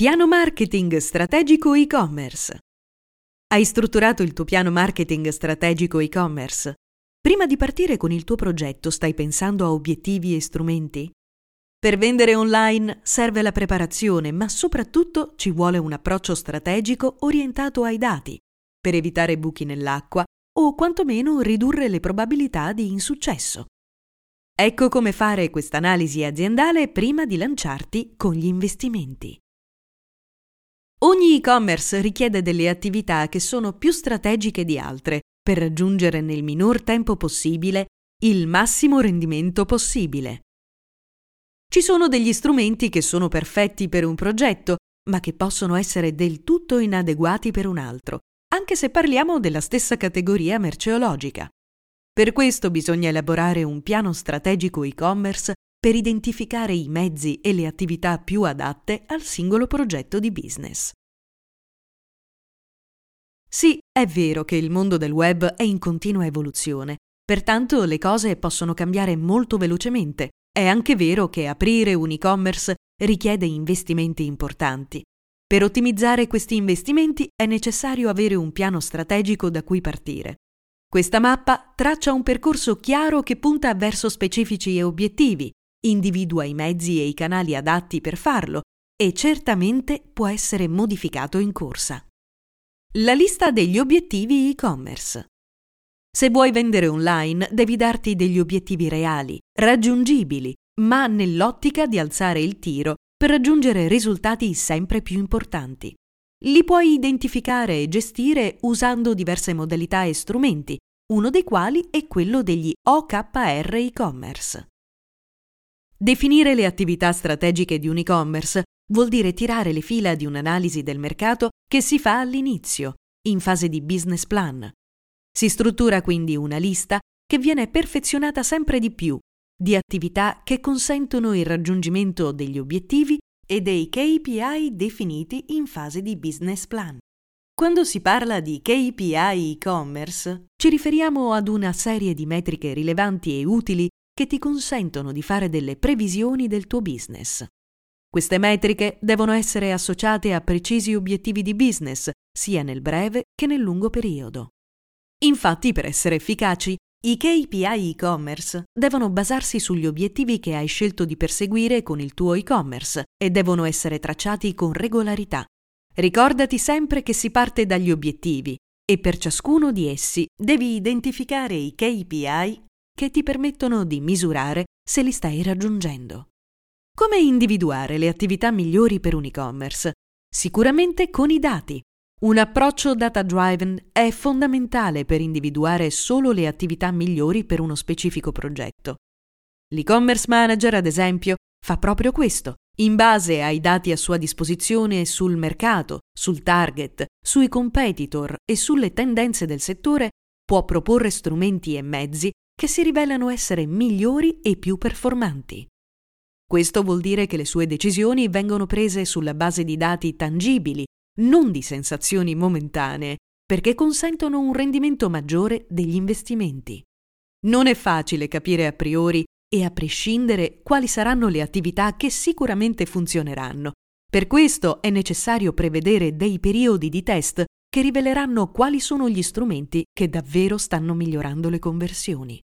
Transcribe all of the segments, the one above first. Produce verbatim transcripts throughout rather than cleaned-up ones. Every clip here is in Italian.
Piano marketing strategico e-commerce. Hai strutturato il tuo piano marketing strategico e-commerce? Prima di partire con il tuo progetto, stai pensando a obiettivi e strumenti? Per vendere online serve la preparazione, ma soprattutto ci vuole un approccio strategico orientato ai dati, per evitare buchi nell'acqua o quantomeno ridurre le probabilità di insuccesso. Ecco come fare quest'analisi aziendale prima di lanciarti con gli investimenti. Ogni e-commerce richiede delle attività che sono più strategiche di altre per raggiungere nel minor tempo possibile il massimo rendimento possibile. Ci sono degli strumenti che sono perfetti per un progetto, ma che possono essere del tutto inadeguati per un altro, anche se parliamo della stessa categoria merceologica. Per questo bisogna elaborare un piano strategico e-commerce per identificare i mezzi e le attività più adatte al singolo progetto di business. Sì, è vero che il mondo del web è in continua evoluzione, pertanto le cose possono cambiare molto velocemente. È anche vero che aprire un e-commerce richiede investimenti importanti. Per ottimizzare questi investimenti è necessario avere un piano strategico da cui partire. Questa mappa traccia un percorso chiaro che punta verso specifici obiettivi, individua i mezzi e i canali adatti per farlo e certamente può essere modificato in corsa. La lista degli obiettivi e-commerce. Se vuoi vendere online, devi darti degli obiettivi reali, raggiungibili, ma nell'ottica di alzare il tiro per raggiungere risultati sempre più importanti. Li puoi identificare e gestire usando diverse modalità e strumenti, uno dei quali è quello degli O K R e-commerce. Definire le attività strategiche di un e-commerce vuol dire tirare le fila di un'analisi del mercato che si fa all'inizio, in fase di business plan. Si struttura quindi una lista che viene perfezionata sempre di più, di attività che consentono il raggiungimento degli obiettivi e dei K P I definiti in fase di business plan. Quando si parla di K P I e-commerce, ci riferiamo ad una serie di metriche rilevanti e utili che ti consentono di fare delle previsioni del tuo business. Queste metriche devono essere associate a precisi obiettivi di business, sia nel breve che nel lungo periodo. Infatti, per essere efficaci, i K P I e-commerce devono basarsi sugli obiettivi che hai scelto di perseguire con il tuo e-commerce e devono essere tracciati con regolarità. Ricordati sempre che si parte dagli obiettivi e per ciascuno di essi devi identificare i K P I che ti permettono di misurare se li stai raggiungendo. Come individuare le attività migliori per un e-commerce? Sicuramente con i dati. Un approccio data-driven è fondamentale per individuare solo le attività migliori per uno specifico progetto. L'e-commerce manager, ad esempio, fa proprio questo, in base ai dati a sua disposizione sul mercato, sul target, sui competitor e sulle tendenze del settore, può proporre strumenti e mezzi che si rivelano essere migliori e più performanti. Questo vuol dire che le sue decisioni vengono prese sulla base di dati tangibili, non di sensazioni momentanee, perché consentono un rendimento maggiore degli investimenti. Non è facile capire a priori e a prescindere quali saranno le attività che sicuramente funzioneranno. Per questo è necessario prevedere dei periodi di test che riveleranno quali sono gli strumenti che davvero stanno migliorando le conversioni.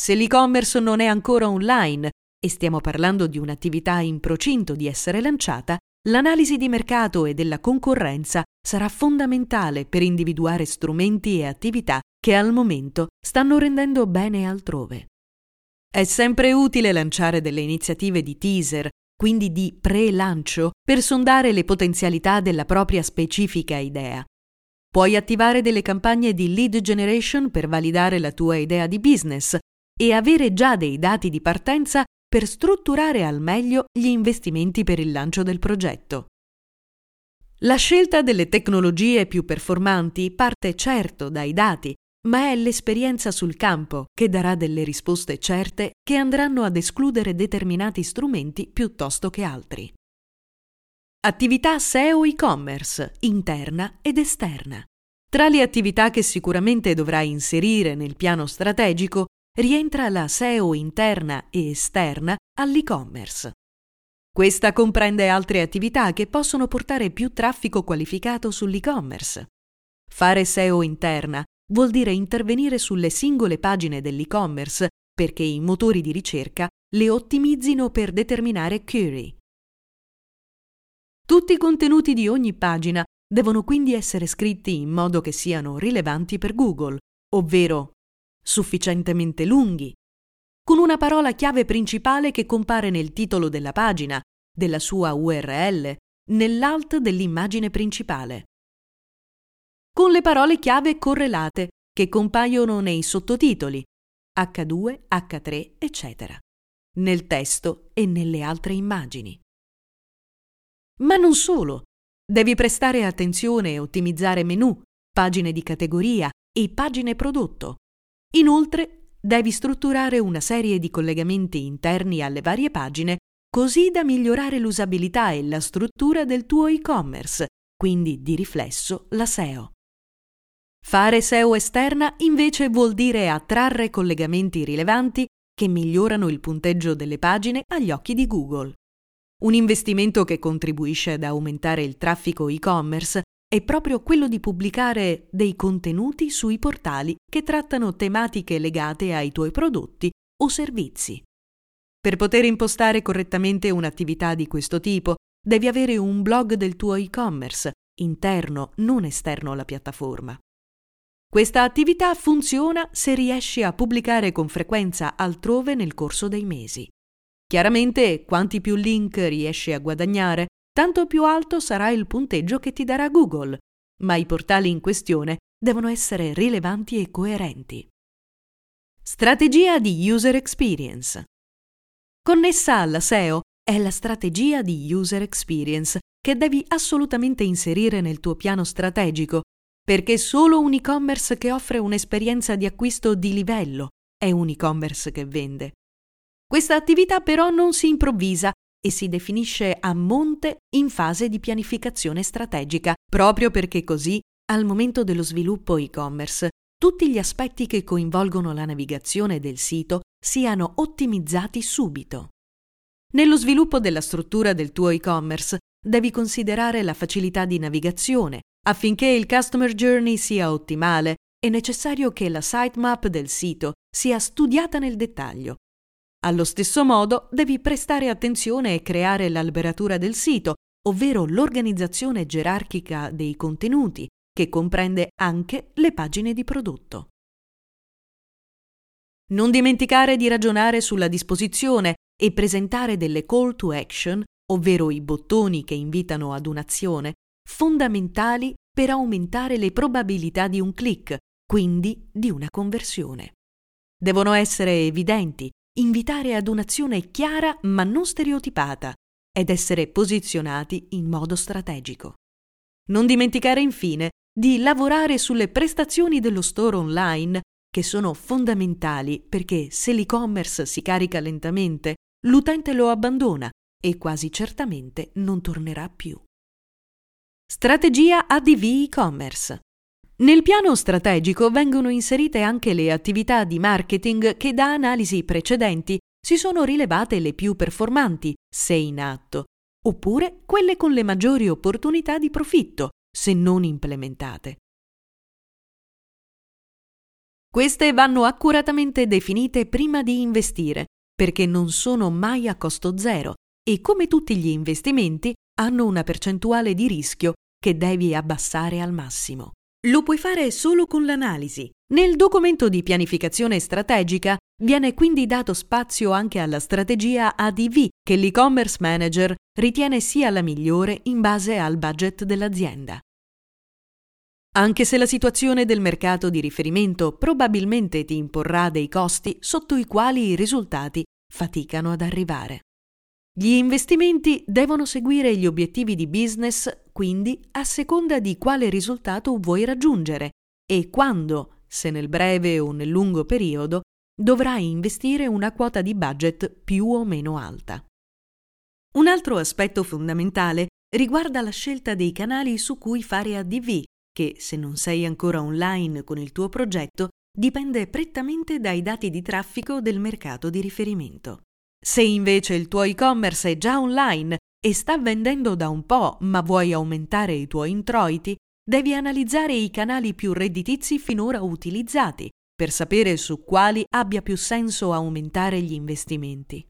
Se l'e-commerce non è ancora online e stiamo parlando di un'attività in procinto di essere lanciata, l'analisi di mercato e della concorrenza sarà fondamentale per individuare strumenti e attività che al momento stanno rendendo bene altrove. È sempre utile lanciare delle iniziative di teaser, quindi di pre-lancio, per sondare le potenzialità della propria specifica idea. Puoi attivare delle campagne di lead generation per validare la tua idea di business e avere già dei dati di partenza per strutturare al meglio gli investimenti per il lancio del progetto. La scelta delle tecnologie più performanti parte certo dai dati, ma è l'esperienza sul campo che darà delle risposte certe che andranno ad escludere determinati strumenti piuttosto che altri. Attività S E O e-commerce, interna ed esterna. Tra le attività che sicuramente dovrai inserire nel piano strategico rientra la S E O interna e esterna all'e-commerce. Questa comprende altre attività che possono portare più traffico qualificato sull'e-commerce. Fare S E O interna vuol dire intervenire sulle singole pagine dell'e-commerce perché i motori di ricerca le ottimizzino per determinare query. Tutti i contenuti di ogni pagina devono quindi essere scritti in modo che siano rilevanti per Google, ovvero sufficientemente lunghi, con una parola chiave principale che compare nel titolo della pagina, della sua U R L, nell'alt dell'immagine principale, con le parole chiave correlate che compaiono nei sottotitoli acca due, acca tre, eccetera, nel testo e nelle altre immagini. Ma non solo. Devi prestare attenzione e ottimizzare menu, pagine di categoria e pagine prodotto. Inoltre, devi strutturare una serie di collegamenti interni alle varie pagine così da migliorare l'usabilità e la struttura del tuo e-commerce, quindi di riflesso la S E O. Fare S E O esterna invece vuol dire attrarre collegamenti rilevanti che migliorano il punteggio delle pagine agli occhi di Google. Un investimento che contribuisce ad aumentare il traffico e-commerce è proprio quello di pubblicare dei contenuti sui portali che trattano tematiche legate ai tuoi prodotti o servizi. Per poter impostare correttamente un'attività di questo tipo, devi avere un blog del tuo e-commerce, interno, non esterno alla piattaforma. Questa attività funziona se riesci a pubblicare con frequenza altrove nel corso dei mesi. Chiaramente, quanti più link riesci a guadagnare, tanto più alto sarà il punteggio che ti darà Google, ma i portali in questione devono essere rilevanti e coerenti. Strategia di User Experience. Connessa alla S E O è la strategia di User Experience che devi assolutamente inserire nel tuo piano strategico, perché solo un e-commerce che offre un'esperienza di acquisto di livello è un e-commerce che vende. Questa attività però non si improvvisa e si definisce a monte in fase di pianificazione strategica, proprio perché così, al momento dello sviluppo e-commerce, tutti gli aspetti che coinvolgono la navigazione del sito siano ottimizzati subito. Nello sviluppo della struttura del tuo e-commerce devi considerare la facilità di navigazione. Affinché il customer journey sia ottimale, è necessario che la sitemap del sito sia studiata nel dettaglio. Allo stesso modo, devi prestare attenzione e creare l'alberatura del sito, ovvero l'organizzazione gerarchica dei contenuti, che comprende anche le pagine di prodotto. Non dimenticare di ragionare sulla disposizione e presentare delle call to action, ovvero i bottoni che invitano ad un'azione, fondamentali per aumentare le probabilità di un click, quindi di una conversione. Devono essere evidenti, invitare ad un'azione chiara ma non stereotipata ed essere posizionati in modo strategico. Non dimenticare infine di lavorare sulle prestazioni dello store online che sono fondamentali perché se l'e-commerce si carica lentamente, l'utente lo abbandona e quasi certamente non tornerà più. Strategia A D V e-commerce. Nel piano strategico vengono inserite anche le attività di marketing che da analisi precedenti si sono rilevate le più performanti, se in atto, oppure quelle con le maggiori opportunità di profitto, se non implementate. Queste vanno accuratamente definite prima di investire, perché non sono mai a costo zero e come tutti gli investimenti hanno una percentuale di rischio che devi abbassare al massimo. Lo puoi fare solo con l'analisi. Nel documento di pianificazione strategica viene quindi dato spazio anche alla strategia A D V che l'e-commerce manager ritiene sia la migliore in base al budget dell'azienda. Anche se la situazione del mercato di riferimento probabilmente ti imporrà dei costi sotto i quali i risultati faticano ad arrivare. Gli investimenti devono seguire gli obiettivi di business, quindi a seconda di quale risultato vuoi raggiungere e quando, se nel breve o nel lungo periodo, dovrai investire una quota di budget più o meno alta. Un altro aspetto fondamentale riguarda la scelta dei canali su cui fare A D V, che, se non sei ancora online con il tuo progetto, dipende prettamente dai dati di traffico del mercato di riferimento. Se invece il tuo e-commerce è già online e sta vendendo da un po', ma vuoi aumentare i tuoi introiti, devi analizzare i canali più redditizi finora utilizzati per sapere su quali abbia più senso aumentare gli investimenti.